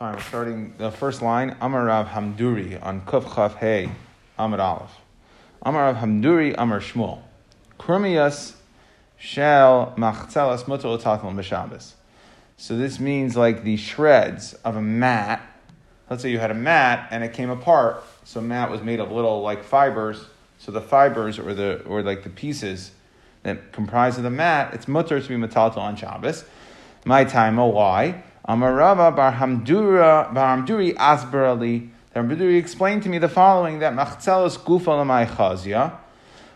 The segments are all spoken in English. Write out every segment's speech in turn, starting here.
Fine, we're starting the first line. Amar Rav Hamduri on Kuf Chaf Hey Amar Aleph. Amar Rav Hamduri Amar Shmuel. Kurmias shel machzelas mutar l'tatlon b'Shabbos. So this means like the shreds of a mat. Let's say you had a mat and it came apart. So mat was made of little like fibers. So the fibers or like the pieces that comprise of the mat, it's mutar to be metaltal on Shabbos. My time, oh why? Amar Rava bar Hamduri asbarali. The Hamduri explained to me the following, that machzelas gufa l'may chazia.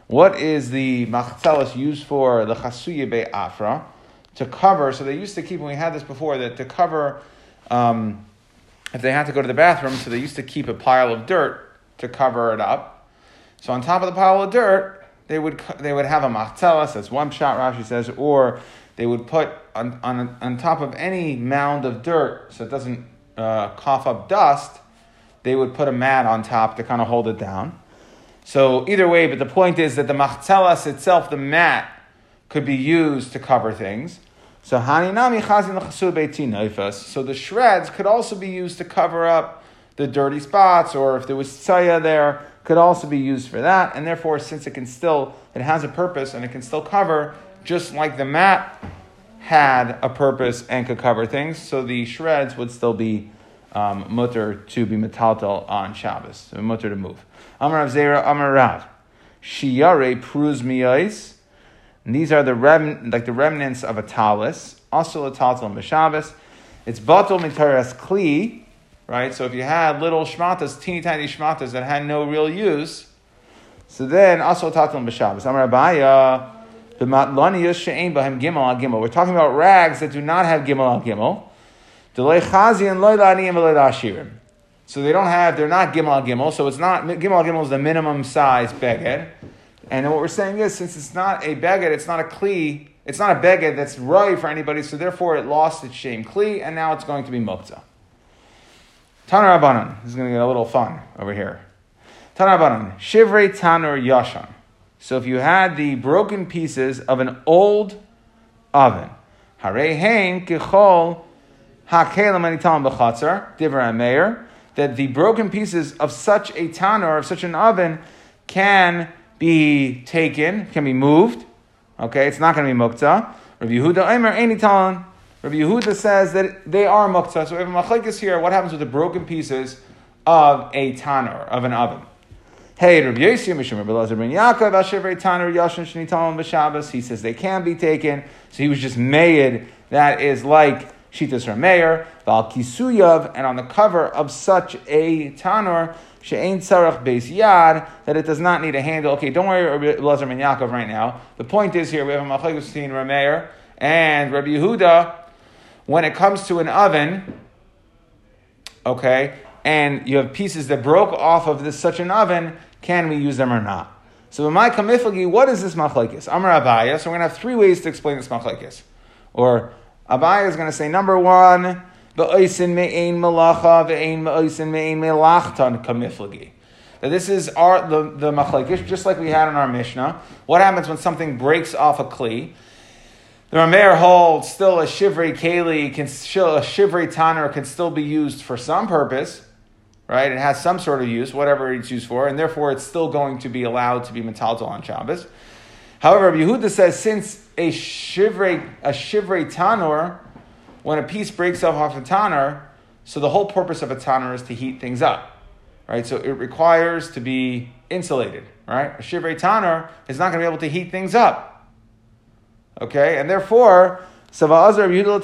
What is the machzelas used for? The chasuya be'afra, to cover. So they used to keep, and we had this before, that to cover, if they had to go to the bathroom, so they used to keep a pile of dirt to cover it up. So on top of the pile of dirt, they would have a machzelas. That's one shot, Rashi says, or they would put on top of any mound of dirt, so it doesn't cough up dust, they would put a mat on top to kind of hold it down. So either way, but the point is that the machzelas itself, the mat, could be used to cover things. So haninami chazin l'chasur beiti nefes. So the shreds could also be used to cover up the dirty spots, or if there was tzaya there, could also be used for that. And therefore, since it has a purpose and it can still cover, just like the mat had a purpose and could cover things, so the shreds would still be mutter to be metaltal on Shabbos, so mutter to move. Amar Rav Zera, Amar Rav, shiyare pruz miyais. These are the remnants of a talis, also letaltal b'Shabbos. It's batal mitaras kli, right? So if you had little shmatas, teeny tiny shmatas that had no real use, so then also letaltal b'Shabbos. Amar Abaya. We're talking about rags that do not have gimel al gimel. So they're not gimel al gimel, so it's not, gimel al gimel is the minimum size beged. And what we're saying is, since it's not a beged, it's not a kli, it's not a beged that's right for anybody, so therefore it lost its shame kli, and now it's going to be muktzah. Tanar Abanan, this is going to get a little fun over here. Tanar Abanan, shivrei tanur yashan. So if you had the broken pieces of an old oven, that the broken pieces of such a tanner, of such an oven, can be taken, can be moved. Okay, it's not going to be mukta. Rabbi Yehuda says that they are mukta. So if a machlekes here, what happens with the broken pieces of a tanner, of an oven? Hey, Rabbi Yossi, Mishum Rabbi Lazar ben Yaakov, Ashivrei Tanur Yashin Shnitalon b'Shabbos. He says they can be taken. So he was just made. That is like Shitas Rameir, Val Kisuyav, and on the cover of such a Tanur, She'ein Tzarach Beis Yad, that it does not need a handle. Okay, don't worry, Rabbi Lazar ben Yaakov right now. The point is here, we have a Machlokes between Rameir and Rabbi Yehuda. When it comes to an oven, okay, and you have pieces that broke off of this such an oven, can we use them or not? So in my kamiflagi, what is this machlekes? Amar Abaya, so we're going to have three ways to explain this machlekes. Or Abaya is going to say, number one, ba'osin me'ein malacha ve'ein ma'osin me'ein melachtan kamiflagi. Now this is the machlekes, just like we had in our Mishnah. What happens when something breaks off a kli? The Rameir holds still a shivrei keli, a shivrei tanner can still be used for some purpose. Right, it has some sort of use, whatever it's used for, and therefore it's still going to be allowed to be metaltal on Shabbos. However, Yehuda says, since a shivrei tanur, when a piece breaks off a tanur, so the whole purpose of a tanur is to heat things up, right? So it requires to be insulated, right? A shivrei tanur is not going to be able to heat things up, okay? And therefore, so Yehuda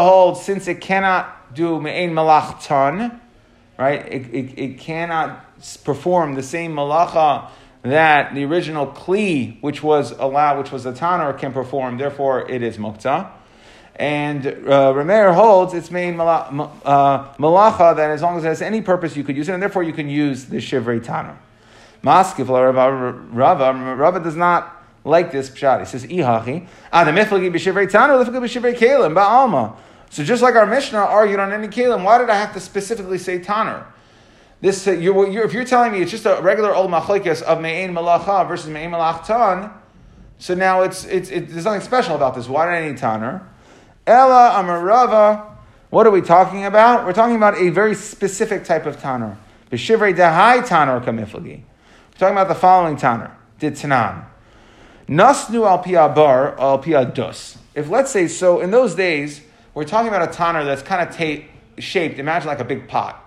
holds, since it cannot do me'ein malach ton, right? It cannot perform the same malacha that the original kli, which was allowed, which was a tanner, can perform. Therefore, it is mukta. And Rameir holds it's me'ein malacha, that as long as it has any purpose, you could use it, and therefore you can use the shivrei tanner. Maskif Rava does not like this pshat. He says ihachi adamiflagi b'shivrei tanner, liflagi b'shivrei kelim ba'alma. So just like our Mishnah argued on any kelim, why did I have to specifically say tanner? This, if you're telling me it's just a regular old machlekes of me'ein malacha versus me'ein malachtan, so now there's nothing special about this. Why did I need tanner? Ella amar Rava What are we talking about? We're talking about a very specific type of tanur. B'shivrei dahai tanur kamiflagi. We're talking about the following tanur. D'tanan. Nasnu al pi abar al pi adus. If let's say, so in those days, we're talking about a tanur that's kind of shaped, imagine like a big pot.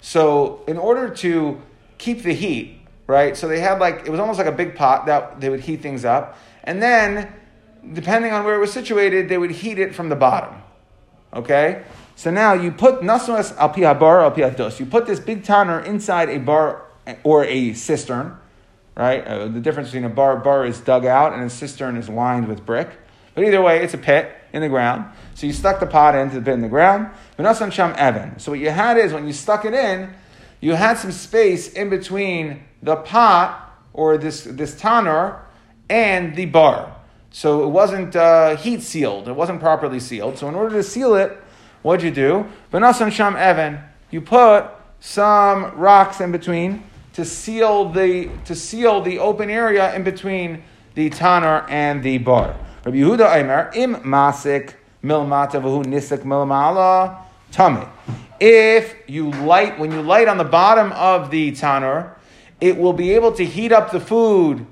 So in order to keep the heat, right? So they had like, it was almost like a big pot that they would heat things up. And then, depending on where it was situated, they would heat it from the bottom. Okay? So now you put nasnas al pi habar al pi adus. You put this big tanner inside a bar or a cistern, right? The difference between a bar is dug out and a cistern is lined with brick. But either way, it's a pit in the ground. So you stuck the pot into the pit in the ground. V'nasan sham evan. So what you had is when you stuck it in, you had some space in between the pot or this tanner and the bar. So it wasn't heat sealed. It wasn't properly sealed. So in order to seal it, what'd you do? V'nasan sham evan. You put some rocks in between to seal the open area in between the tanner and the bar. Rabbi Yehuda Omer, im masik milmata v'hu nisik milmala tameh. When you light on the bottom of the tanur, it will be able to heat up the food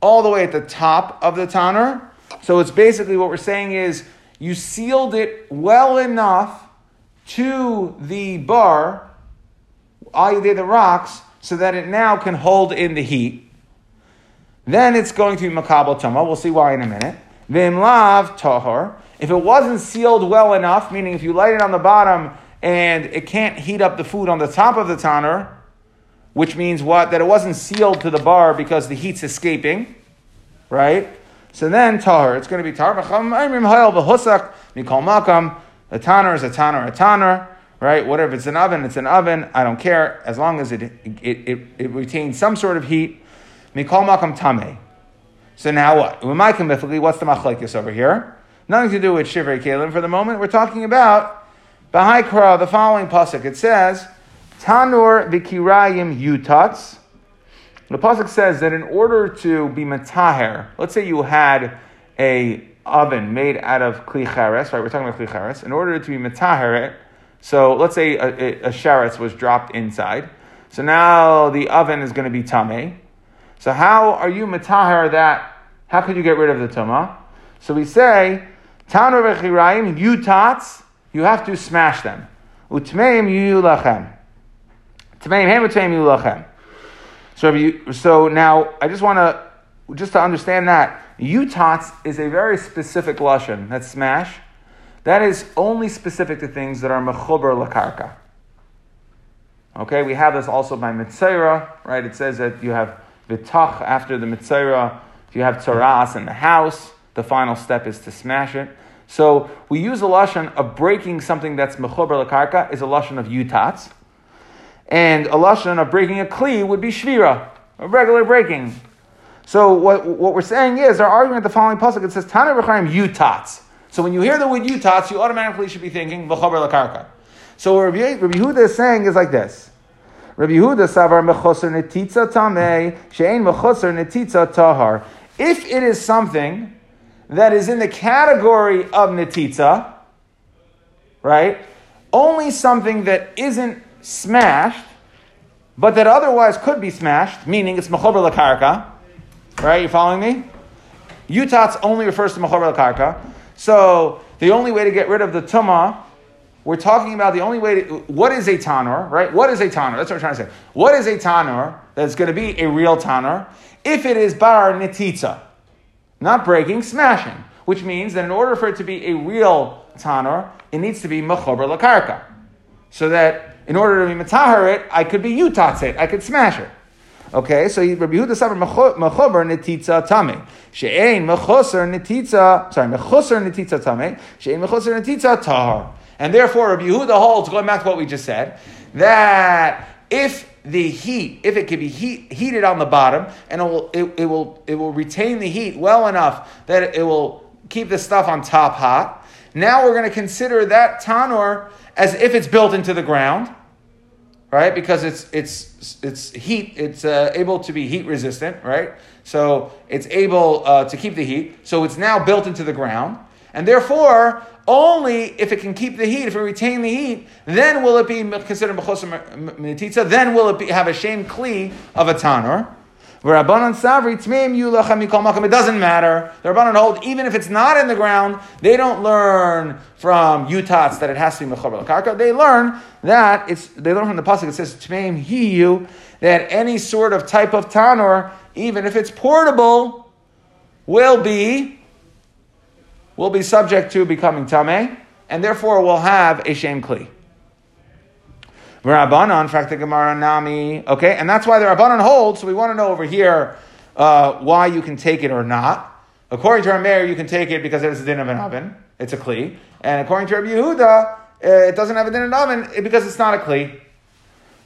all the way at the top of the tanur. So it's basically what we're saying is you sealed it well enough to the bar, all you did the rocks, so that it now can hold in the heat. Then it's going to be makabel tama. We'll see why in a minute. V'im lav tahor. If it wasn't sealed well enough, meaning if you light it on the bottom and it can't heat up the food on the top of the tanner, which means what? That it wasn't sealed to the bar because the heat's escaping, right? So then tahor. It's going to be tahor. A tanner is a tanner, right? Whatever, it's an oven, I don't care. As long as it retains some sort of heat. Mikol makam tameh. So now what? What's the machlekes over here? Nothing to do with shivrei kelim for the moment. We're talking about b'haikra, the following pasuk. It says, tanur v'kirayim yutatz. The pasuk says that in order to be mataher, let's say you had a oven made out of kli chares, right? We're talking about kli chares. In order to be mataher, so let's say a sharetz was dropped inside. So now the oven is going to be tameh. So how are you mataher that? How could you get rid of the tumah? So we say, tanur v'chirayim yutatz. You have to smash them. Utmeim yulachem. Utmeim yulachem. So now I just want to understand that yutatz is a very specific lashon. That's smash. That is only specific to things that are mechuber lakarka. Okay, we have this also by mitzera, right? It says that you have v'tach after the mitzera. If you have tzaraas in the house, the final step is to smash it. So we use a lashon of breaking something that's mechuber lakarka is a lashon of yutatz. And a lashon of breaking a kli would be shvira, a regular breaking. So what we're saying is, our argument at the following pasuk, it says, tanur v'chirayim yutatz. So when you hear the word yutatz, you automatically should be thinking mechuber lakarka. So what Rabbi Yehuda is saying is like this. Rabbi Yehuda savar mechosar netitza tameh, she'ein mechosar netitza tahar. If it is something that is in the category of netitza, right? Only something that isn't smashed, but that otherwise could be smashed, meaning it's mechober lakarka, right? You following me? Yutatz only refers to mechober lakarka. So the only way to get rid of the tumah, we're talking about the only way to, what is a tanur, right? What is a tanur? That's what we're trying to say. What is a tanur that's going to be a real tanur? If it is bar netitza. Not breaking, smashing. Which means that in order for it to be a real tanur, it needs to be mechober lakarka. So that in order to be mataher it, I could be yutatz it. I could smash it. Okay, so Rabbi Yehuda said mechober netitza tameh. She'ein mechosar netitza tameh. She'ein mechosar netitza tahar. And therefore, Rabbi Yehuda holds, going back to what we just said, that if the heat, if it can be heated on the bottom, and it will retain the heat well enough that it will keep the stuff on top hot. Now we're going to consider that tanur as if it's built into the ground, right? Because it's able to be heat resistant, right? So it's able to keep the heat. So it's now built into the ground. And therefore, only if it can keep the heat, if it retain the heat, then will it be considered mechosar minititza, then will it be, have a shame kli of a tanner. It doesn't matter. The Rabbanon hold, even if it's not in the ground, they don't learn from Yutats that it has to be mechober l'karka. They learn that they learn from the pasuk. It says tmeim hiyu, that any sort of type of tanur, even if it's portable, will be subject to becoming tameh, and therefore will have a shem kli. Rabbanon, fact the Gemara nami. Okay, and that's why the Rabbanon holds. So we want to know over here why you can take it or not. According to our mayor, you can take it because it's a din of an oven. It's a kli. And according to Rabbi Yehuda, it doesn't have a din of an oven because it's not a kli.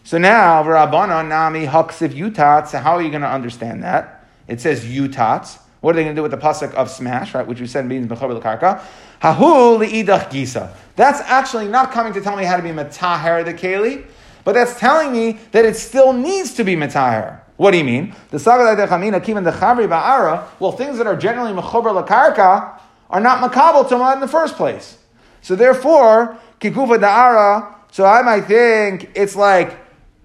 So now, Rabbanon nami haksiv yutats. So how are you going to understand that? It says yutats. What are they going to do with the pasuk of smash, right? Which we said means mechober l'karka. Hahu li'idach gisa. That's actually not coming to tell me how to be metaher the keli, but that's telling me that it still needs to be metaher. What do you mean? The saga dechami nakim and dechavri ba'ara. Well, things that are generally mechober l'karka are not makabel toma in the first place. So therefore, kikufa da'ara. So I might think it's like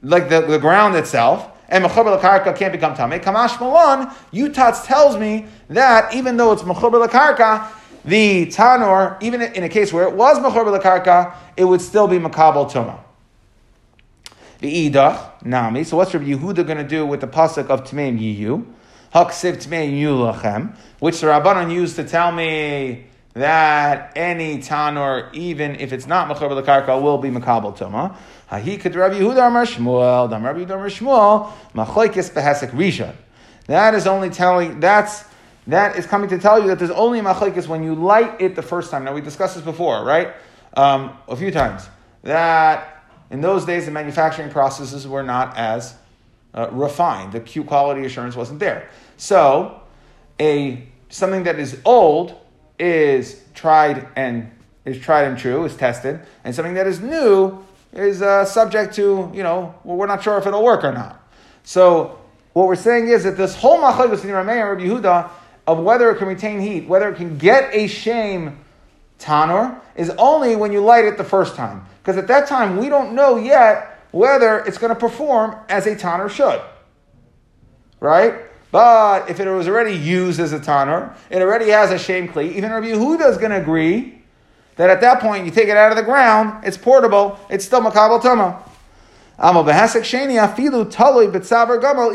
the ground itself. And mechober l'karka can't become tameh. Kamash Malon, Yutatz tells me that even though it's mechober l'karka, the tanor, even in a case where it was mechober l'karka, it would still be makabel tuma. The idach nami. So what's Rabbi Yehuda going to do with the pasuk of tmeim yiyu, haksiv tmeim yulachem, which the Rabbanon used to tell me that any tanor, even if it's not mechober l'karka, will be makabel tuma. That is coming to tell you that there's only a machlekes when you light it the first time. Now we discussed this before, right? A few times. That in those days the manufacturing processes were not as refined. The quality assurance wasn't there. So something that is old is tried and true, is tested, and something that is new is subject to, we're not sure if it'll work or not. So what we're saying is that this whole machlokes between Rabbi Meir and Rabbi Yehuda of whether it can retain heat, whether it can get a shame tanur, is only when you light it the first time. Because at that time, we don't know yet whether it's going to perform as a tanur should. Right? But if it was already used as a tanur, it already has a shame kli, even Rabbi Yehuda is going to agree that at that point, you take it out of the ground, it's portable, it's still makabel tuma.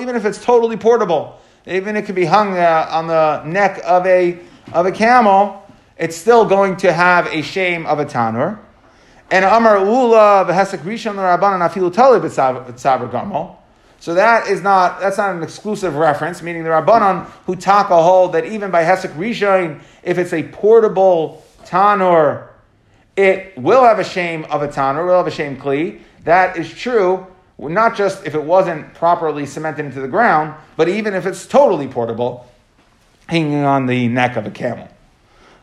Even if it's totally portable, even if it can be hung on the neck of a camel, it's still going to have a shame of a tanur. And amar ula v'hesek rishon l'rabbanan afilu tali b'tzaver gamal. So that's not an exclusive reference, meaning the Rabbanon who taka hold that even by hesek rishon, if it's a portable tanur, it will have a shame of a tanur, will have a shame kli. That is true, not just if it wasn't properly cemented into the ground, but even if it's totally portable, hanging on the neck of a camel.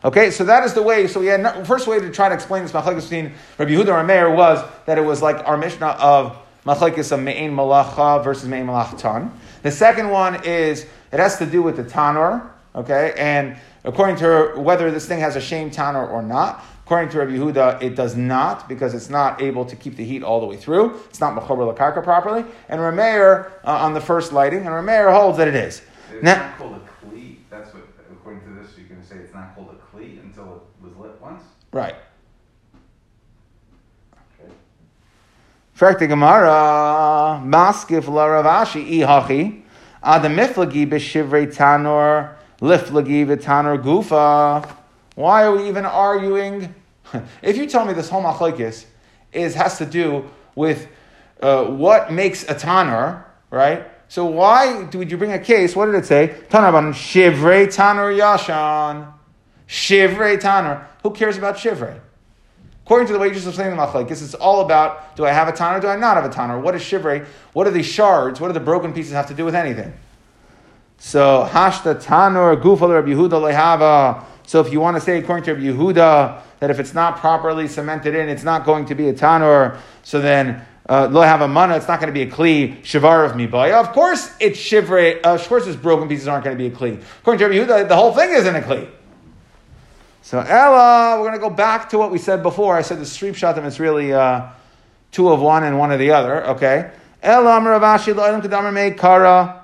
Okay, so that is the way. So we had first way to try to explain this machlokes between Rabbi Yehuda and Meir was that it was like our Mishnah of machlokes of me'ein malacha versus me'ein malach tan. The second one is it has to do with the tanur. Okay, and according to whether this thing has a shame tanur or not. According to Rabbi Yehuda, it does not, because it's not able to keep the heat all the way through. It's not mechober l'karka properly. And Rabbi Meir on the first lighting, and Rabbi Meir holds that it is. It's not called a kli. That's what, according to this, you're going to say it's not called a kli until it was lit once? Right. Okay. Fact the Gemara, maskif la Ravashi ihachi, adamiflagi b'shivrei tanor, liflagi v'tanor gufa. Why are we even arguing? If you tell me this whole machlokes has to do with what makes a tanur, right? So why would you bring a case? What did it say? Tanaban shivrei tanur yashan. Shivrei tanur. Who cares about shivrei? According to the way you just explained the machlokes, it's all about, do I have a tanur, do I not have a tanur? What is shivrei? What are the shards? What do the broken pieces have to do with anything? So, hashta tanur gufal Rabbi Yehuda lehava. So if you want to say, according to Rabbi Yehuda, that if it's not properly cemented in, it's not going to be a tanur, so then they'll have a mana, it's not going to be a kli, shivar of mibaya. Of course it's shivrei, of course those broken pieces aren't going to be a kli. According to Rabbi Yehuda, the whole thing isn't a kli. So Ella, we're going to go back to what we said before. I said the Shrib Shatim, it's really two of one and one of the other. Okay. Ella, Meravashi, Lo'elam Kedamar Meikara.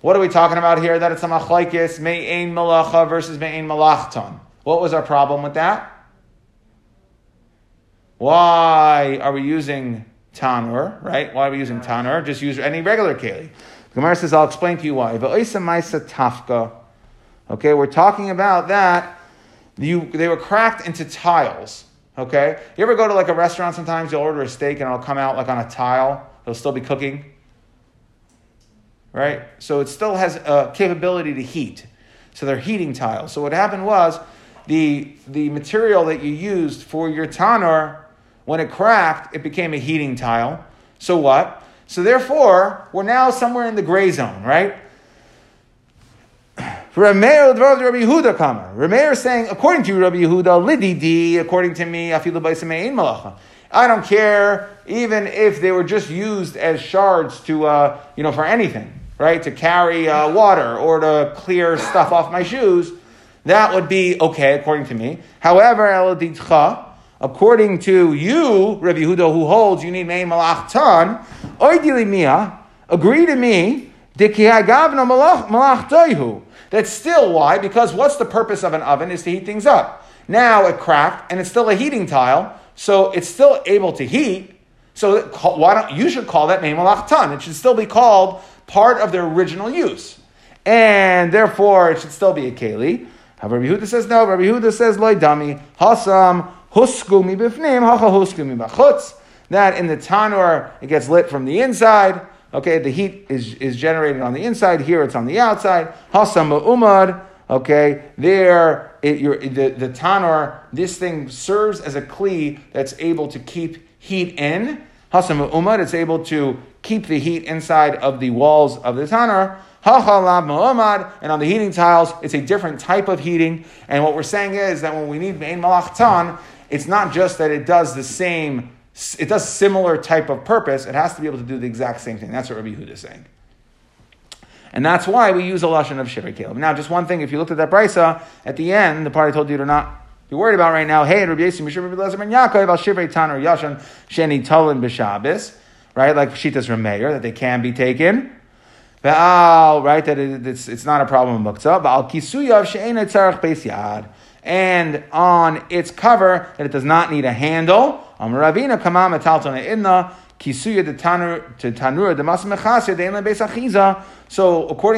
What are we talking about here? That it's a machlaikis, Me'ein Malacha versus Me'ein Malachton. What was our problem with that? Why are we using Tanur, right? Why are we using Tanur? Just use any regular keli. The Gemara says, I'll explain to you why. V'oisa ma'isa tafka. Okay, we're talking about that. They were cracked into tiles, okay? You ever go to like a restaurant sometimes, you'll order a steak and it'll come out like on a tile. It'll still be cooking, right? So it still has a capability to heat. So they're heating tiles. So what happened was the material that you used for your tanur, when it cracked, it became a heating tile. So what? So therefore, we're now somewhere in the gray zone, right? Rameir is saying, according to Rabbi Yehuda, lididi, according to me, afilu b'isa me'ein malacha. I don't care, even if they were just used as shards to, for anything, right? To carry water or to clear stuff off my shoes. That would be okay, according to me. However, elodidcha, according to you, Rabbi Yehuda, who holds, you need me'ein malachton, oidili mia, agree to me, diki hagavna malachtoihu. That's still why, because what's the purpose of an oven is to heat things up. Now it cracked, and it's still a heating tile, so it's still able to heat. So you should call that me'ein malachton. It should still be called part of their original use. And therefore, it should still be a keli. However, Rabbi Yehuda says no. Rabbi Yehuda says loy dami hasam husku mi bifnim hacha husku mi b'chutz. That in the tanur it gets lit from the inside. Okay, the heat is generated on the inside. Here it's on the outside. Hasam umad. Okay, there the tanur. This thing serves as a kli that's able to keep heat in. Hasam umad. It's able to keep the heat inside of the walls of the tanur. And on the heating tiles, it's a different type of heating. And what we're saying is that when we need Me'ein Malachton, it's not just that it does the same, it does similar type of purpose. It has to be able to do the exact same thing. That's what Rabbi Yehuda is saying. And that's why we use a Lashon of Shivur Kelim. Now, just one thing, if you looked at that Brisa, at the end, the part I told you to not be worried about right now, hey, Rabbi Yisrael, Mishra, Rabbi Lezer, Ben Yaakov, Al Shivrei Tanur Yashan, Sheni Talin B'Shabbos, right? Like Shitas Rameir, that they can be taken. Right, that it's not a problem in Muktzah. And on its cover, that it does not need a handle. So according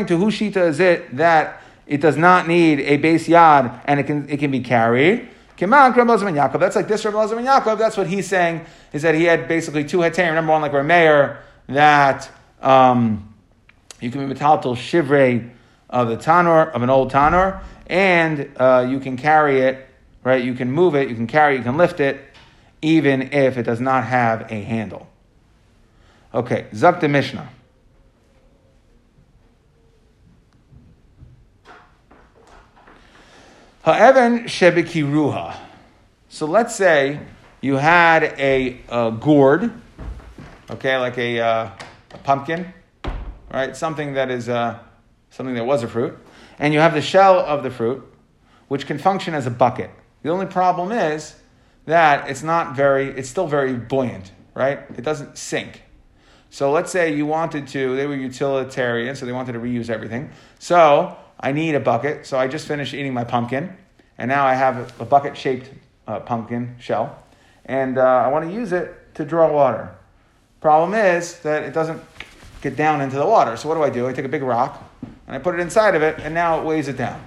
to whose shita is it that it does not need a beis yad and it can be carried? That's like this Rabbi Lezer ben Yaakov. That's what he's saying, is that he had basically two heterim. Number one, like Rameir, that... you can be metaltal shivrei of the tanur, of an old tanur, and you can carry it, right? You can move it, you can carry it, you can lift it, even if it does not have a handle. Okay, Zuk the Mishnah. Ha'evan shebekiruha. So let's say you had a gourd, okay, like a pumpkin. Right, something that is something that was a fruit, and you have the shell of the fruit, which can function as a bucket. The only problem is that it's still very buoyant, right? It doesn't sink. So let's say you wanted to, they were utilitarian, so they wanted to reuse everything. So I need a bucket. So I just finished eating my pumpkin, and now I have a bucket-shaped pumpkin shell, and I want to use it to draw water. Problem is that it doesn't get down into the water. So what do? I take a big rock and I put it inside of it, and now it weighs it down.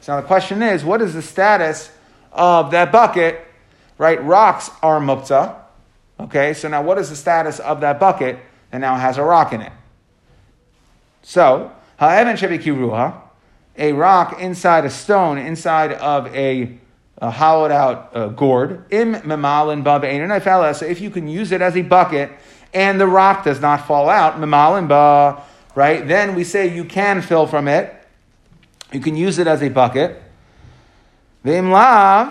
So now the question is, what is the status of that bucket, right? Rocks are muktzah. Okay, so now what is the status of that bucket that now has a rock in it? So, ha'evan shebekiruha, a rock inside a stone, inside of a hollowed out gourd, im memalin bab'ein nifala, so if you can use it as a bucket, and the rock does not fall out, memalimba, right? Then we say you can fill from it. You can use it as a bucket. Veimlav,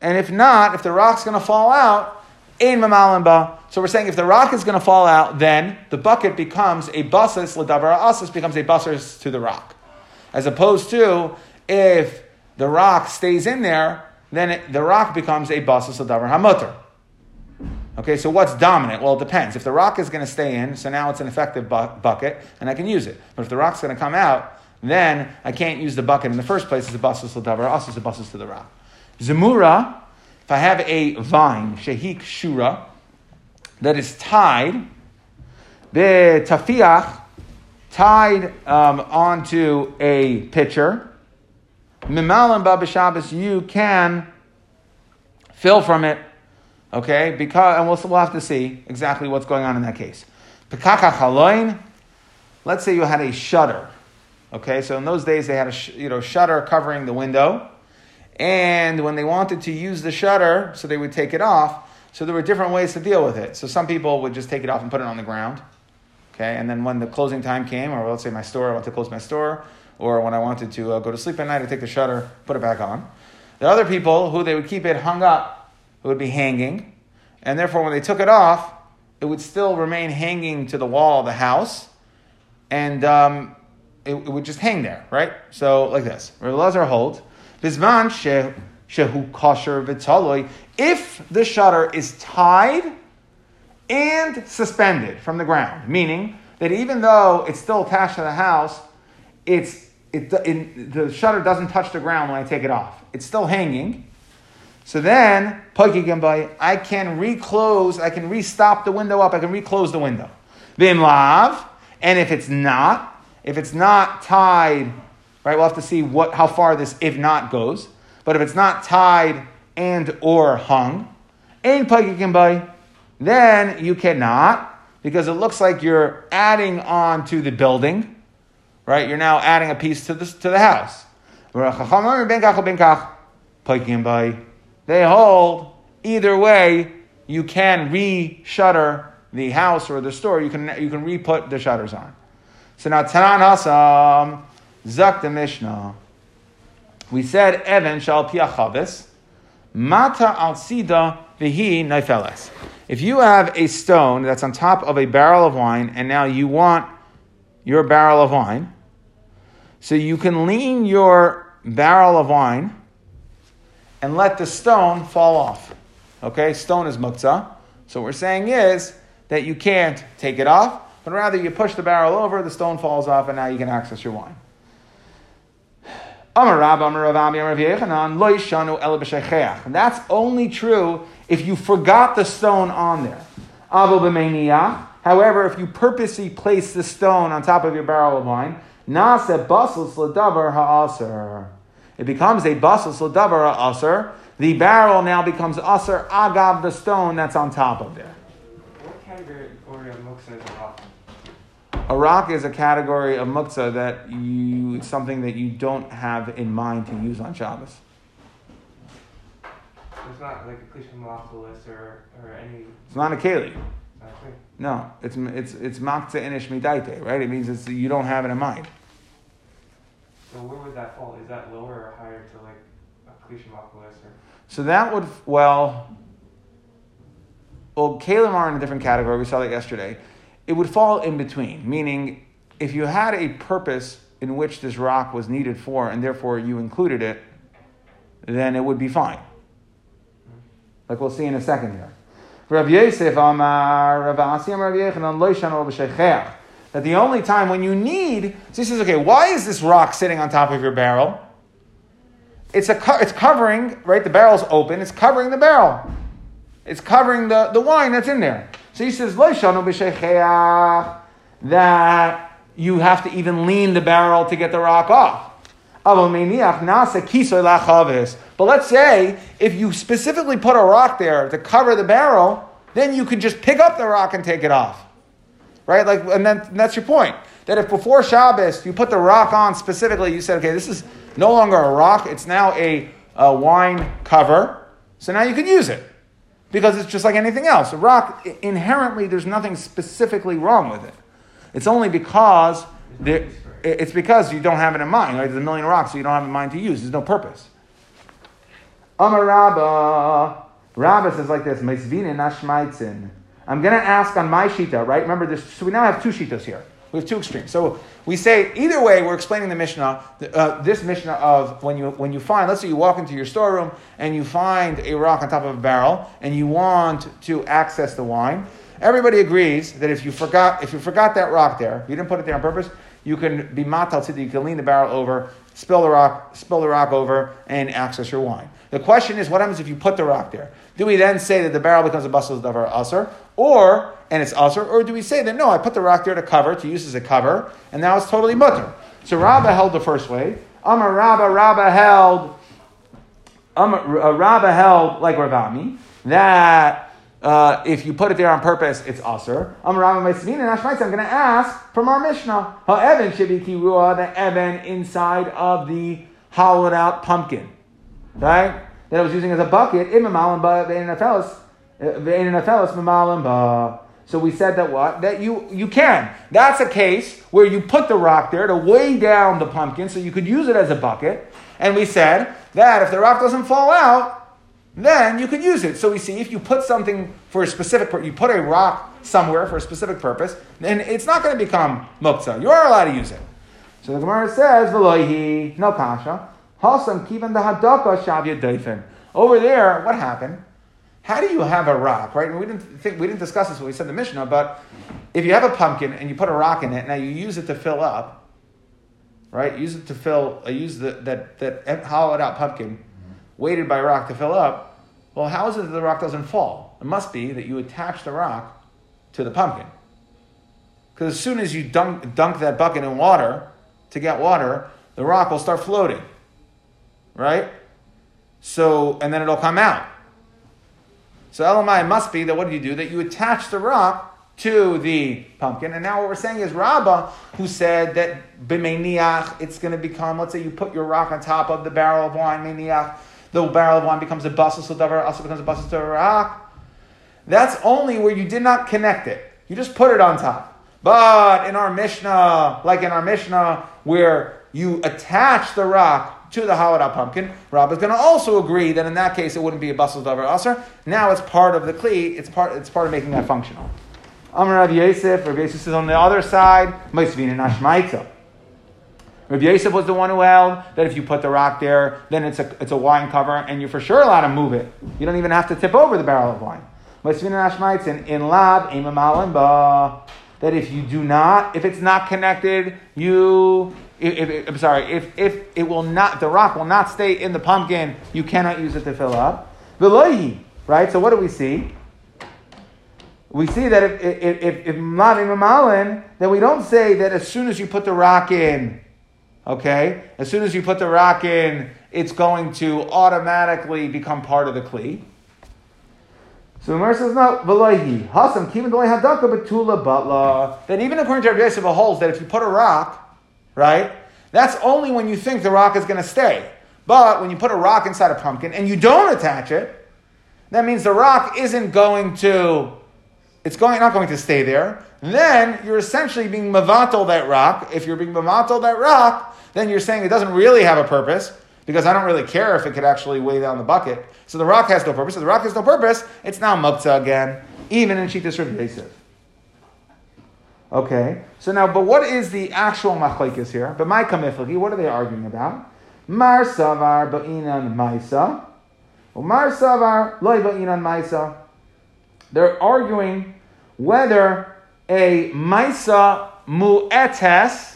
and if not, if the rock's going to fall out, ein memalimba. So we're saying if the rock is going to fall out, then the bucket becomes a basis, l'davar asis becomes a basis to the rock. As opposed to if the rock stays in there, then the rock becomes a basis of davar hamuter. Okay, so what's dominant? Well, it depends. If the rock is going to stay in, so now it's an effective bucket, and I can use it. But if the rock's going to come out, then I can't use the bucket in the first place as a basis of davar, also as a basis to the rock. Zemura, if I have a vine, shehik shura, that is tied, b'tafiach, onto a pitcher, mimalan babashabas, you can fill from it, okay? Because, and we'll have to see exactly what's going on in that case. Pekaka haloin, let's say you had a shutter, okay? So in those days they had a shutter covering the window, and when they wanted to use the shutter, so they would take it off. So there were different ways to deal with it. So some people would just take it off and put it on the ground. Okay, and then when the closing time came, or let's say my store, I want to close my store, or when I wanted to go to sleep at night, I take the shutter, put it back on. There are other people who they would keep it hung up, it would be hanging, and therefore when they took it off, it would still remain hanging to the wall of the house, and it would just hang there, right? So like this, Rav Elazar holds, Bizman shehu kosher v'taloi, if the shutter is tied and suspended from the ground, meaning that even though it's still attached to the house, the shutter doesn't touch the ground when I take it off. It's still hanging. So then, I can reclose, I can restop the window up, I can reclose the window. And if it's not tied, right, we'll have to see how far this if not goes, but if it's not tied and or hung, then you cannot, because it looks like you're adding on to the building, right? You're now adding a piece to the house. They hold, either way, you can re-shutter the house or the store. You can re-put the shutters on. So now, Tanan Hasam, Zak the Mishnah. We said, Evan shal piachavis, mata al sida vihi naifeles. If you have a stone that's on top of a barrel of wine, and now you want your barrel of wine, so you can lean your barrel of wine and let the stone fall off. Okay, stone is muktzah. So what we're saying is that you can't take it off, but rather you push the barrel over, the stone falls off, and now you can access your wine. And that's only true if you forgot the stone on there. However, if you purposely place the stone on top of your barrel of wine, it becomes a basis l'davar ha'asur. The barrel now becomes asur agav the stone that's on top of there. What category of muktzah is a rock? A rock is a category of muktzah that it's something that you don't have in mind to use on Shabbos. It's not like a klisha malachlis or any. It's not a keli. No, it's makta inish midaite, right? It means it's you don't have it in mind. So where would that fall? Is that lower or higher to like a klisha malachlis or? So that would kelim are in a different category. We saw that yesterday. It would fall in between, meaning if you had a purpose in which this rock was needed for, and therefore you included it, then it would be fine. Like we'll see in a second here. That the only time when you need, so he says, okay, why is this rock sitting on top of your barrel? It's covering, right? The barrel's open. It's covering the barrel. It's covering the wine that's in there. So he says, that you have to even lean the barrel to get the rock off. But let's say if you specifically put a rock there to cover the barrel, then you could just pick up the rock and take it off, right? Like, and then and that's your point. That if before Shabbos you put the rock on specifically, you said, okay, this is no longer a rock; it's now a wine cover. So now you can use it because it's just like anything else. A rock inherently, there's nothing specifically wrong with it. It's only because there. It's because you don't have it in mind, right? There's a million rocks, so you don't have it in mind to use. There's no purpose. Amar Rabba. Rabba says like this, I'm going to ask on my shita, right? Remember, so we now have two shitas here. We have two extremes. So we say either way, we're explaining the Mishnah, this Mishnah of when you find, let's say you walk into your storeroom and you find a rock on top of a barrel and you want to access the wine. Everybody agrees that if you forgot that rock there, you didn't put it there on purpose, you can be matal tziddik, you can lean the barrel over, spill the rock over, and access your wine. The question is, what happens if you put the rock there? Do we then say that the barrel becomes a basel davar aser, and it's aser, or do we say that no, I put the rock there to use as a cover, and now it's totally mutter? So Rabbah held the first way. Amar Rabbah, Rabbah held like Rav Ami that. If you put it there on purpose, it's aser. I'm going to ask from our Mishnah. Ha'evan should be kirua, the evan inside of the hollowed out pumpkin, right? That I was using as a bucket. So we said that what? That you can. That's a case where you put the rock there to weigh down the pumpkin so you could use it as a bucket. And we said that if the rock doesn't fall out, then you can use it. So we see if you put something for a specific purpose, you put a rock somewhere for a specific purpose, then it's not going to become muktzah. You are allowed to use it. So the Gemara says, "V'loihi no kasha hasam kivan the hadaka shavya daifen." Over there, what happened? How do you have a rock, right? And we didn't discuss this when we said the Mishnah, but if you have a pumpkin and you put a rock in it, now you use it to fill up, right? Use that hollowed out pumpkin. Weighted by rock to fill up, well, how is it that the rock doesn't fall? It must be that you attach the rock to the pumpkin. Because as soon as you dunk that bucket in water to get water, the rock will start floating, right? So, and then it'll come out. So Elamai must be that what do? That you attach the rock to the pumpkin. And now what we're saying is Rabbah, who said that b'meiniach, it's going to become, let's say you put your rock on top of the barrel of wine, meiniach, the barrel of wine becomes a basel davar aser, becomes a basel davar. That's only where you did not connect it. You just put it on top. But in our Mishnah, where you attach the rock to the hollowed out pumpkin, Rabbah is going to also agree that in that case it wouldn't be a basel davar aser. Now it's part of the kli. It's part of making that functional. Amar Rav Yosef is on the other side. Meisvina nashmaitza. Rav Yosef was the one who held that if you put the rock there, then it's a wine cover, and you're for sure allowed to move it. You don't even have to tip over the barrel of wine. That if you do not, if it's not connected, the rock will not stay in the pumpkin, you cannot use it to fill up. Right? So what do we see? We see that if not imamalin, then we don't say that as soon as you put the rock in. Okay? As soon as you put the rock in, it's going to automatically become part of the kli. So the Gemara says, no, v'loihi. Hasam kivan d'loi hadaka betula batla. That even according to Rav Yosef holds that if you put a rock, right, that's only when you think the rock is going to stay. But when you put a rock inside a pumpkin and you don't attach it, that means the rock isn't going to, not going to stay there. Then you're essentially being mavatal that rock. If you're being mavatal that rock, then you're saying it doesn't really have a purpose because I don't really care if it could actually weigh down the bucket. So the rock has no purpose. If the rock has no purpose, it's now muktzah again, even in Shittas Rav Yosef. Okay, so now, but what is the actual machlokes here? But my kamiflagi, what are they arguing about? Mar savar ba'inan maisa. Mar savar loy ba'inan maisa. They're arguing whether a maisa mu'etes,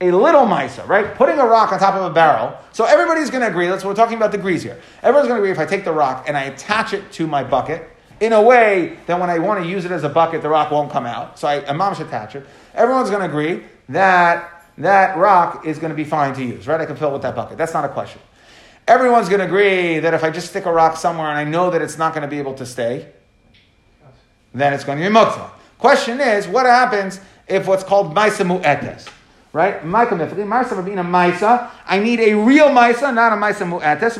a little maisa, right? Putting a rock on top of a barrel. So everybody's going to agree. That's what we're talking about degrees here. Everyone's going to agree if I take the rock and I attach it to my bucket in a way that when I want to use it as a bucket, the rock won't come out. So I mamash attach it. Everyone's going to agree that that rock is going to be fine to use, right? I can fill it with that bucket. That's not a question. Everyone's going to agree that if I just stick a rock somewhere and I know that it's not going to be able to stay, then it's going to be muktzah. Question is, what happens if what's called maisa mu'etes, right? I need a real maisa, not a maisa mu'etes.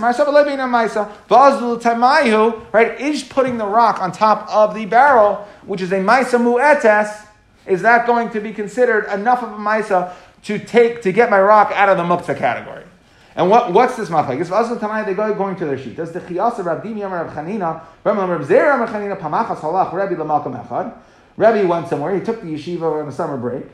Right? Is putting the rock on top of the barrel, which is a maisa mu'etes, is that going to be considered enough of a maisa to get my rock out of the muktzah category? And what's this machlokes? It's also tonight they go going to their sheet. Does the chiyasa Rabbi Yomar Rav Chanina, Rabbi Zera Rav Chanina, Pamachas Halach Rabbi Lamalkam Echad? Rabbi went somewhere. He took the yeshiva on a summer break,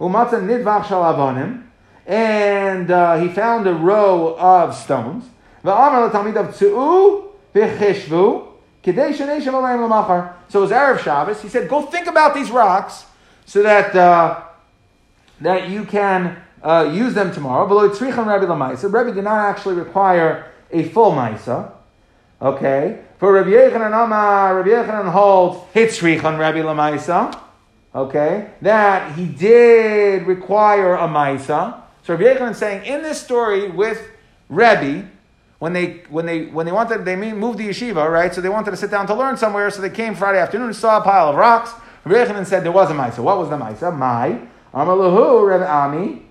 Umatza nidvach shel avonim, and he found a row of stones. Va'amar l'talmidav tzu'u v'chishvu k'dei shenei shemalayim l'machar. So it was Erev Shabbos. He said, go think about these rocks so that that you can use them tomorrow. V'lo tzrichon Rebbe l'maisa. Rebbe did not actually require a full maisa. Okay. For Rabbi Yechanan Amar, Rabbi Yechanan holds hitzrichon Rebbe l'maisa. Okay, that he did require a maisa. So Rabbi Yechanan is saying in this story with Rebbe, when they wanted, they moved the yeshiva, right? So they wanted to sit down to learn somewhere. So they came Friday afternoon, saw a pile of rocks. Rabbi Yechanan said there was a maisa. What was the maisa? My Amar Lahu Rebbe Ami,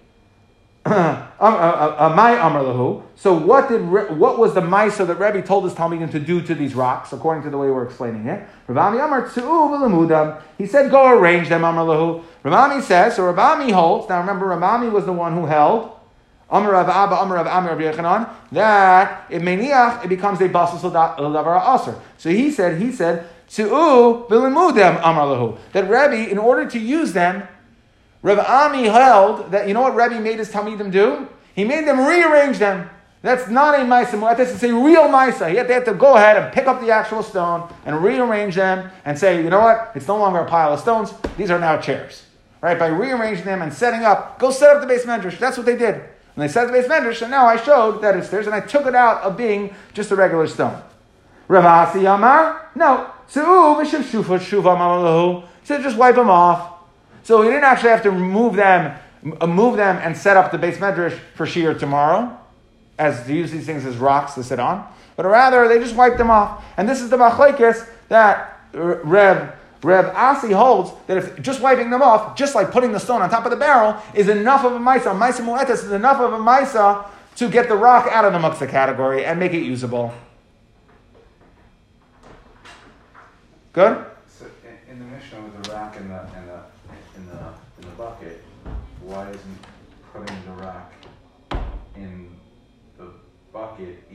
my Amar Lahu. So what was the maisa that Rebbe told his Talmidim to do to these rocks, according to the way we're explaining it? Rav Ami Amar Tzu'u v'lemudam. He said, go arrange them, Amar Lahu. Rav Ami says, so Rav Ami holds. Now remember, Rav Ami was the one who held Amar Rav Abba, Amar Rav Ami, Rav Yechanan, that it meniach, it becomes a basis l'davar ha'aser. So he said Tzu'u v'lemudam, Amar Lahu. That Rebbe, in order to use them, Rav Ami held that, you know what Rebbe made his Talmidim do? He made them rearrange them. That's not a Maisa. That's a real Maisa. They had to go ahead and pick up the actual stone and rearrange them and say, you know what? It's no longer a pile of stones. These are now chairs. Right? By rearranging them and setting up, go set up the Beis Medrash. That's what they did. And they set up the Beis Medrash, and now I showed that it's theirs, and I took it out of being just a regular stone. Rav Asi Amar? No. So just wipe them off. So he didn't actually have to move them and set up the Beis Medrash for Shiur tomorrow, as to use these things as rocks to sit on, but rather they just wiped them off. And this is the machlokes that Reb Asi holds, that if just wiping them off, just like putting the stone on top of the barrel, is enough of a maisa mu'etes is enough of a maisa to get the rock out of the muktzah category and make it usable. Good? So in the Mishnah with the rock in the bucket, why isn't putting the rock in bucket?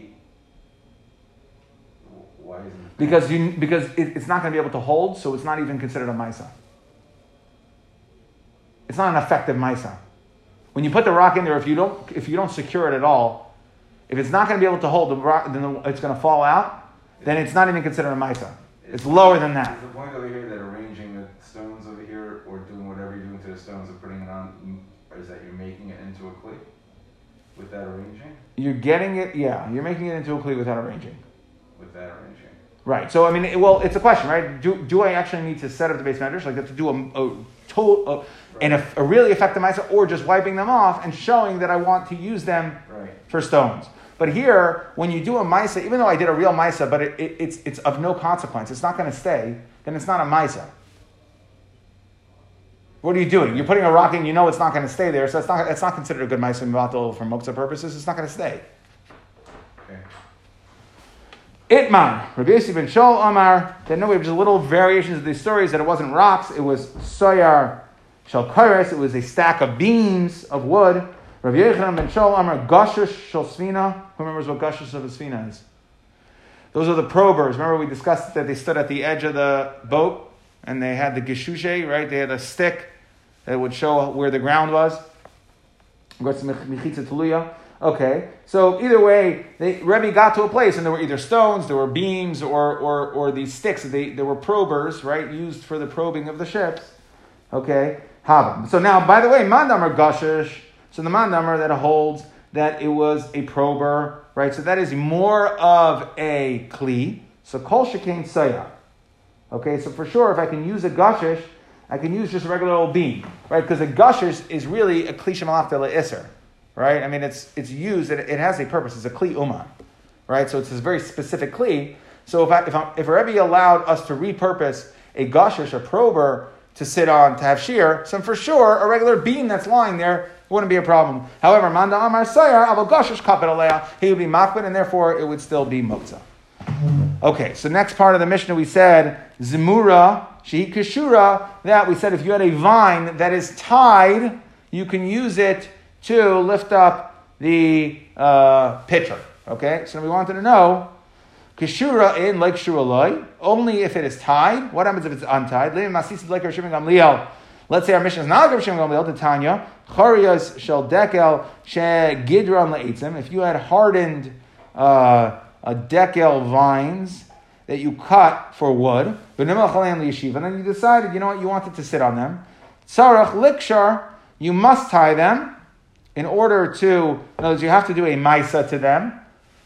Why isn't it? Because it's not going to be able to hold, so it's not even considered a maisa. It's not an effective maisa. When you put the rock in there, if you don't secure it at all, if it's not going to be able to hold the rock, then it's going to fall out. Then it's not even considered a maisa. It's lower than that. Is the point over here that arranging the stones over here, or doing whatever you're doing to the stones and putting it on, is that you're making it into a kli? Without arranging? You're getting it, yeah. You're making it into a kli without arranging. Right. So, I mean, it's a question, right? Do I actually need to set up the Beis Medrash? Like, I have to do a really effective maisa, or just wiping them off and showing that I want to use them for stones. But here, when you do a maisa, even though I did a real maisa, but it's of no consequence, it's not going to stay, then it's not a maisa. What are you doing? You're putting a rock in, you know it's not going to stay there, so it's not considered a good ma'aseh mivatel for moksa purposes. It's not going to stay. Okay. Itman, Rabbi Yossi ben Shaul Amar, that no, we have just little variations of these stories, that it wasn't rocks, it was soyar shel kores, it was a stack of beams of wood. Rabbi Yochanan ben Shaul Amar, gashush shel sfina. Who remembers what gashush of a sfina is? Those are the probers. Remember we discussed that they stood at the edge of the boat and they had the geshushe, right? They had a stick that would show where the ground was. Okay, so either way, Rebbe got to a place and there were either stones, there were beams, or these sticks. There were probers, right, used for the probing of the ships. Okay, Havim. So now, by the way, Mandamer Gashish, so the Mandamer that holds that it was a prober, right? So that is more of a Kli. So Kol Shekain Sayah. Okay, so for sure, if I can use a gashish, I can use just a regular old beam, right? Because a gashish is really a kli shemalafta le'iser, right? I mean, it's used, it has a purpose. It's a kli umah, right? So it's this very specific kli. So if Rebbe allowed us to repurpose a gashish, a prober, to sit on, to have shear, so for sure, a regular beam that's lying there wouldn't be a problem. However, manda amar sayar, avo gashish kapet aleya, he would be makbid, and therefore it would still be motza. Okay, so next part of the Mishnah we said, Zemura, Shehi Kishura, that we said if you had a vine that is tied, you can use it to lift up the pitcher. Okay, so we wanted to know, Kishura in Lake Shuraloi, only if it is tied. What happens if it's untied? Let's say our mission is not like Rav Shimon Gamliel, the Tanya, Charias shel dekel she gidron leitzim. If you had hardened dekel vines that you cut for wood, and then you decided, you know what, you wanted to sit on them, tzarach likshar, you must tie them in order to, in other words, you have to do a maisa to them,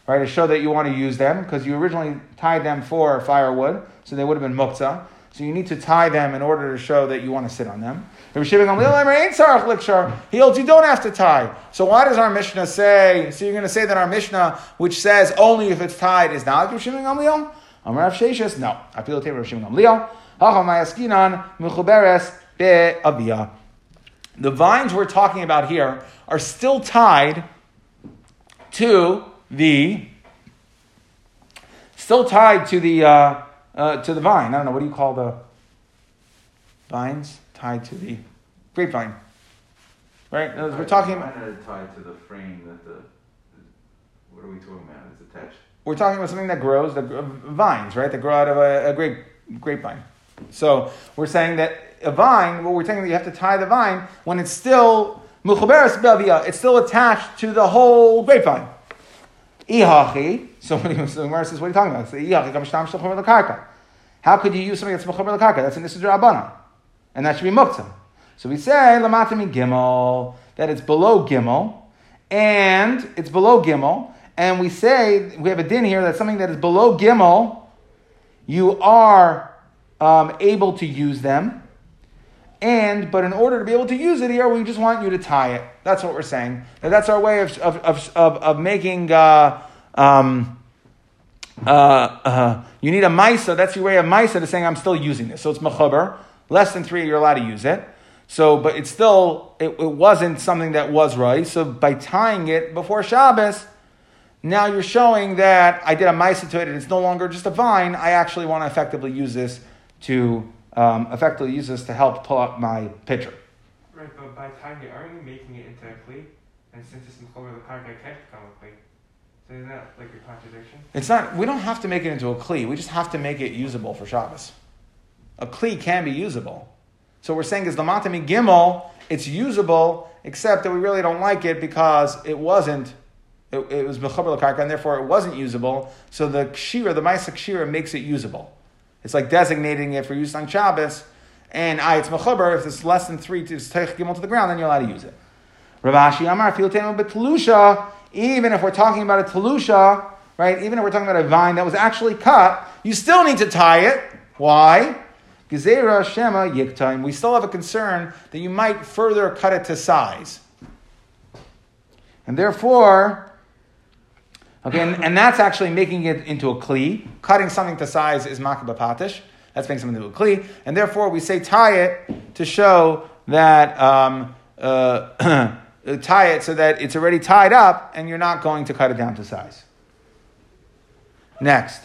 right, to show that you want to use them, because you originally tied them for firewood, so they would have been muktzah. So you need to tie them in order to show that you want to sit on them. He holds you don't have to tie. So why does our Mishnah say, so you're going to say that our Mishnah, which says only if it's tied, is not like Rav Shimon Gamliel? Amar Rav Sheshes, no. Apilotei Rav Shimon Gamliel. The vines we're talking about here are still tied to the, to the vine. I don't know, what do you call the vines tied to the grapevine? Right? We're talking about tied to the frame that the, what are we talking about? It's attached. We're talking about something that grows, the vines, right? That grow out of a grapevine. So we're saying that a vine, what we're saying that you have to tie the vine when it's still mechuberes be'aviyah, it's still attached to the whole grapevine. Ihachi. So the Gemara says, what are you talking about? It's how could you use something that's mechuber l'karka? That's an isur d'rabanan, and that should be muktzah. So we say lamata mi gimel, that it's below gimel, and it's below gimel, and we say we have a din here that something that is below gimel, you are able to use them. And, but in order to be able to use it here, we just want you to tie it. That's what we're saying. Now, that's our way of making, you need a maisa. That's your way of maisa to saying, I'm still using this. So it's mechuber. Less than three, you're allowed to use it. So, but it's still, it wasn't something that was right. So by tying it before Shabbos, now you're showing that I did a maisa to it and it's no longer just a vine. I actually want to effectively use this to effectively use this to help pull up my pitcher. Right, but by tying it, aren't you making it into a plea? And since it's mechuber l'karka, it can't become a plea. So isn't that like a contradiction? It's not, we don't have to make it into a plea. We just have to make it usable for Shabbos. A plea can be usable. So we're saying, is l'mata mi gimel, it's usable, except that we really don't like it because it wasn't, it was mechuber l'karka, and therefore it wasn't usable. So the kshira, the ma'isa kshira, makes it usable. It's like designating it for use on Shabbos, and it's mechuber. If it's less than three, it's teich gimel to the ground, then you're allowed to use it. Rav Ashi Amar Filoteinu B'Telusha. Even if we're talking about a telusha, right? Even if we're talking about a vine that was actually cut, you still need to tie it. Why? Gezeira Shema Yiktaim. We still have a concern that you might further cut it to size, and therefore. Okay, and that's actually making it into a kli. Cutting something to size is makabah patish. That's making something into a kli. And therefore, we say tie it to show that, tie it so that it's already tied up and you're not going to cut it down to size. Next.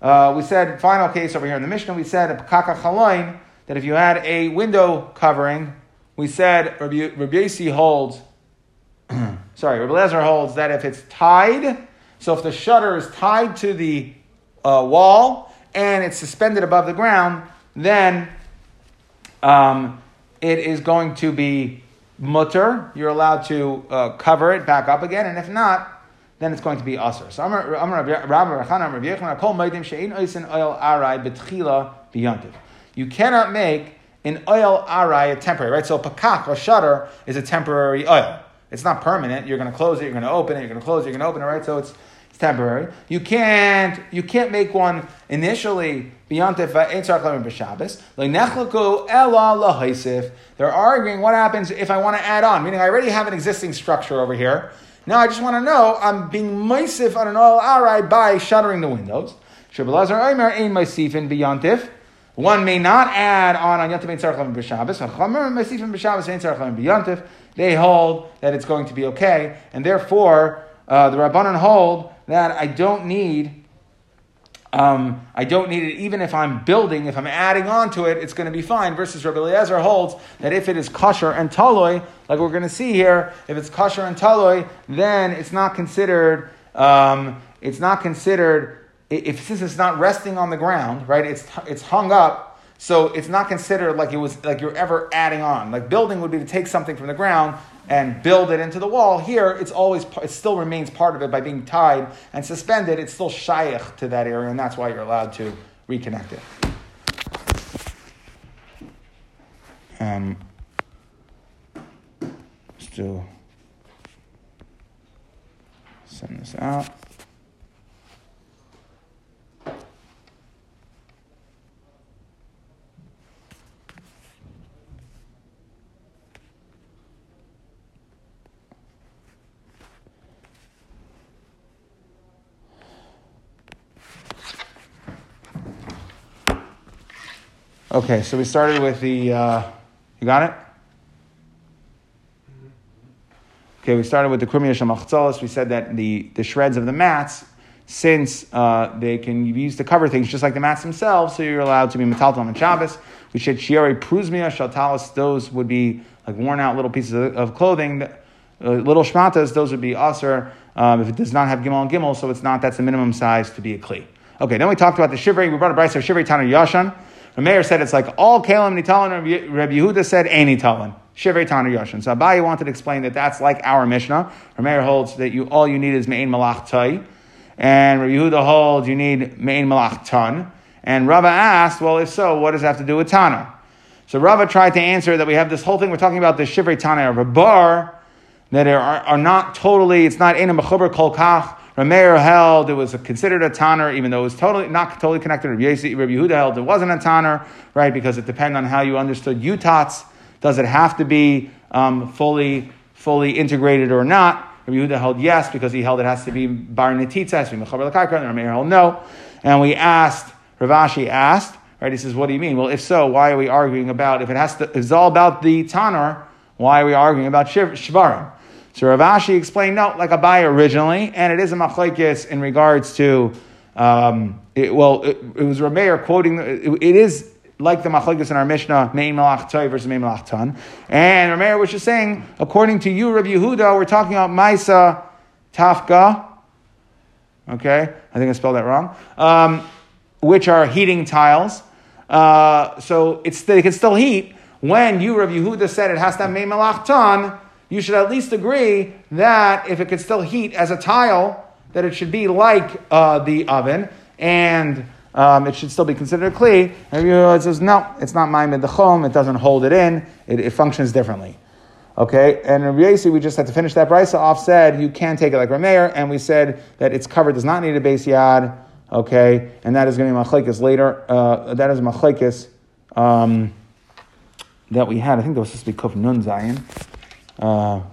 We said, final case over here in the Mishnah, we said, that if you had a window covering, we said, Rabbi Yossi holds, Rabbi Elazar holds that if it's tied, so if the shutter is tied to the wall and it's suspended above the ground, then it is going to be mutter. You're allowed to cover it back up again. And if not, then it's going to be asr. So you cannot make an oil arai a temporary, right? So pakak, a shutter, is a temporary oil. It's not permanent. You're going to close it, you're going to open it, you're going to close it, you're going to open it, right? So it's temporary. You can't make one initially. They're arguing what happens if I want to add on, meaning I already have an existing structure over here. Now I just want to know I'm being meisif on an oil arai by shuttering the windows. One may not add on Yantif Ein Tzarech Lavin B'Shabbos. Chachomer Meisifim B'Shabbos Ein Tzarech Lavin B'Yantif. They hold that it's going to be okay, and therefore the Rabbanan hold that I don't need it even if I'm building. If I'm adding on to it, it's going to be fine. Versus Rabbi Eliezer holds that if it is kosher and taloi, like we're going to see here, if it's kosher and taloi, then it's not considered. If since it's not resting on the ground, right? It's hung up. So it's not considered like it was like you're ever adding on. Like building would be to take something from the ground and build it into the wall. Here, it still remains part of it by being tied and suspended. It's still shaykh to that area, and that's why you're allowed to reconnect it. Still send this out. Okay, so we started with the, you got it? Okay, we started with the Krumiyah Shamachzalis. We said that the shreds of the mats, since they can be used to cover things just like the mats themselves, so you're allowed to be metaltal on Shabbos. We said Shiori Pruzmiya Shaltalis, those would be like worn out little pieces of clothing. Little Shmatas, those would be Aser, if it does not have Gimel and Gimel, so it's not, that's the minimum size to be a Kli. Okay, then we talked about the Shivri. We brought a Bryce of Shivri Tanu Yashan. The mayor said it's like all Kalim Nitalin. Rabbi Yehuda said any Talin. Shivri Tanu Yashin. So Abaye wanted to explain that that's like our Mishnah. Our mayor holds that you all you need is Mein Malach Tay. And Rabbi Yehuda holds you need Mein Malach Ton. And Rava asked, well, if so, what does that have to do with Tana? So Rava tried to answer that we have this whole thing. We're talking about the Shivri Tanu of a bar that are not totally, it's not in a Mechuber Kol Kach. Rameir held it was considered a tanner, even though it was totally not totally connected. Rabbi Yehuda held it wasn't a tanner, right? Because it depends on how you understood Yutats. Does it have to be fully integrated or not? Rabbi Yehuda held yes, because he held it has to be bar netitza, has to be mechaber l'kaikar, and Rameir held no. And we asked, Ravashi asked, right? He says, what do you mean? Well, if so, why are we arguing about, if it's all about the tanner, why are we arguing about shvarim? So Ravashi explained, no, like Abaye originally, and it is a machlekes in regards to, it was Rameir quoting, it is like the machlekes in our Mishnah, Mein Malach Toi versus Mein Malach Ton. And Rameir was just saying, according to you, Rabbi Yehuda, we're talking about Maisa Tafka, okay, I think I spelled that wrong, which are heating tiles. So they can still heat. When you, Rabbi Yehuda, said it has to have Mein Malach Ton, you should at least agree that if it could still heat as a tile, that it should be like the oven, and it should still be considered a kli. And it says, no, it's not my midachom, it doesn't hold it in, it functions differently. Okay, and Rabbi Yosi, we just had to finish that brisa off, said you can take it like Rameir, and we said that its cover does not need a base yad, okay, and that is going to be machlekes later, that is machlekes that we had, I think that was supposed to be Kuf Nun Zayin. I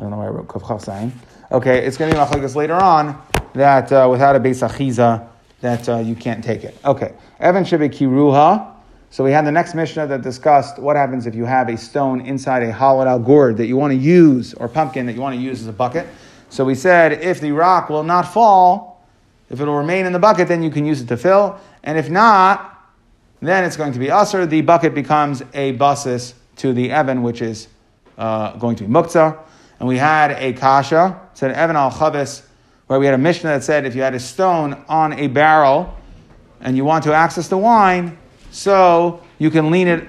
don't know why I wrote Kuf Chaf Zayin. Okay, it's going to be machlekes later on that without a beis achiza that you can't take it. Okay, Evan Shebe Kiruha. So we had the next Mishnah that discussed what happens if you have a stone inside a hollowed out gourd that you want to use, or pumpkin that you want to use as a bucket. So we said if the rock will not fall, if it will remain in the bucket, then you can use it to fill. And if not, then it's going to be usur. The bucket becomes a basis to the Evan, which is going to be muktzah. And we had a kasha, said Evan al Chavis, where we had a Mishnah that said if you had a stone on a barrel and you want to access the wine, so you can lean it,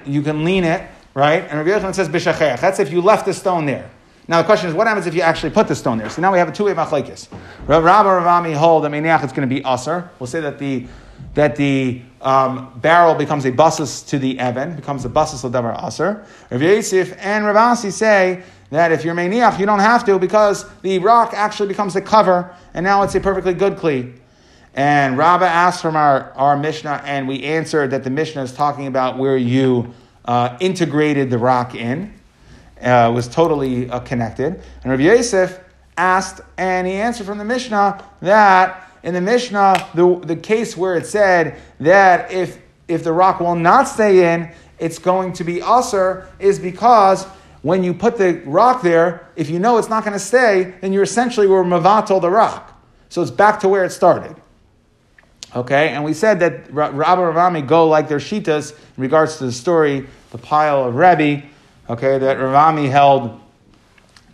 right? And Rabbi Yochanan says b'shachech. That's if you left the stone there. Now the question is, what happens if you actually put the stone there? So now we have a two-way machlekes. Rabbi Ravami hold that meiniach it's going to be aser. We'll say that the barrel becomes a basis to the Evan, becomes a basis of Davar Aser. Rav Yosef and Rav Asi say that if you're Meiniach, you don't have to, because the rock actually becomes a cover, and now it's a perfectly good Kli. And Rabba asked from our Mishnah, and we answered that the Mishnah is talking about where you integrated the rock in, was totally connected. And Rav Yosef asked, and he answered from the Mishnah that in the Mishnah, the case where it said that if the rock will not stay in, it's going to be aser, is because when you put the rock there, if you know it's not going to stay, then you essentially were mevatel the rock. So it's back to where it started. Okay, and we said that Rabbi Ravami go like their shitas in regards to the story, the pile of Rebbe, okay, that Ravami held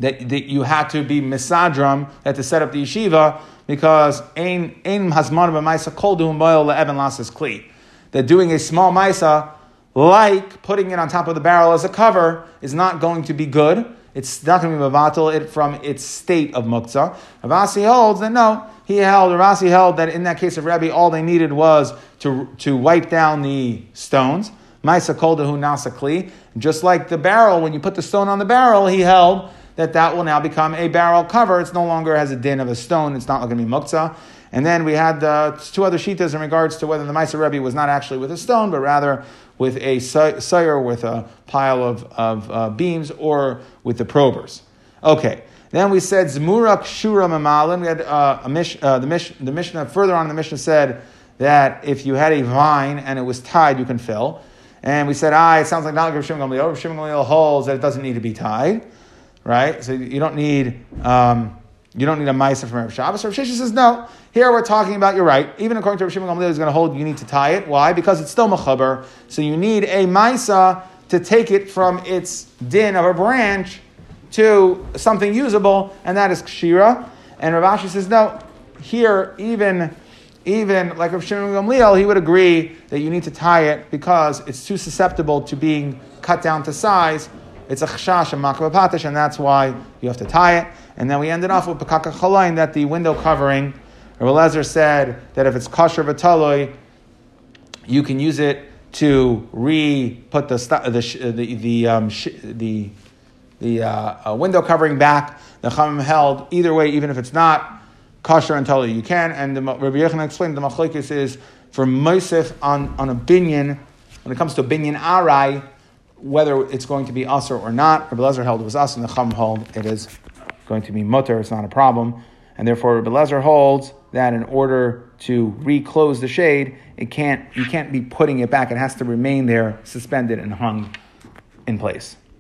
that you had to be misadram, that to set up the yeshiva, because ein hasman b'maisa kol du'um boil le'evan lasses kli. That doing a small maisa like putting it on top of the barrel as a cover, is not going to be good. It's not going to be mevatel it from its state of muktzah. Ravasi holds that no, Ravasi held that in that case of Rebbe, all they needed was to wipe down the stones. Maisa koldahu nasakli. Just like the barrel, when you put the stone on the barrel, he held that will now become a barrel cover. It's no longer has a din of a stone. It's not going to be muktzah. And then we had two other shitas in regards to whether the Maisa Rebbe was not actually with a stone, but rather with a sayer, with a pile of beams, or with the probers. Okay. Then we said Zmura Kshura Mamalin. We had the Mishnah, further on in the Mishnah said that if you had a vine and it was tied, you can fill. And we said, it sounds like not like Rav Shimon Gamliel. Rav Shimon Gamliel holds that it doesn't need to be tied, right? So you don't need a ma'aser from Rav Shabbos. Rav Shisha says, no, here we're talking about, you're right. Even according to Rav Shimon Gamliel, he's going to hold you need to tie it. Why? Because it's still mechaber. So you need a ma'aser to take it from its din of a branch to something usable, and that is kshira. And Rav Ashi says, no, here even like Rav Shimon Gamliel, he would agree that you need to tie it because it's too susceptible to being cut down to size. It's a chashash and makav patish, and that's why you have to tie it. And then we ended off with pekaka chalayin, that the window covering. Rabbi Elazar said that if it's kosher v'taloi, you can use it to re-put the window covering back. The Chachamim held either way, even if it's not kosher and taloi, you can. And Rabbi Yochanan explained the machlokes is for Mosif on a binyan, when it comes to binyan arai, whether it's going to be asur or not. Rabbi Elazar held it was asur, and the Chachamim held it is going to be mutter, it's not a problem. And therefore Rabbi Elazar holds that in order to reclose the shade, you can't be putting it back. It has to remain there, suspended and hung in place.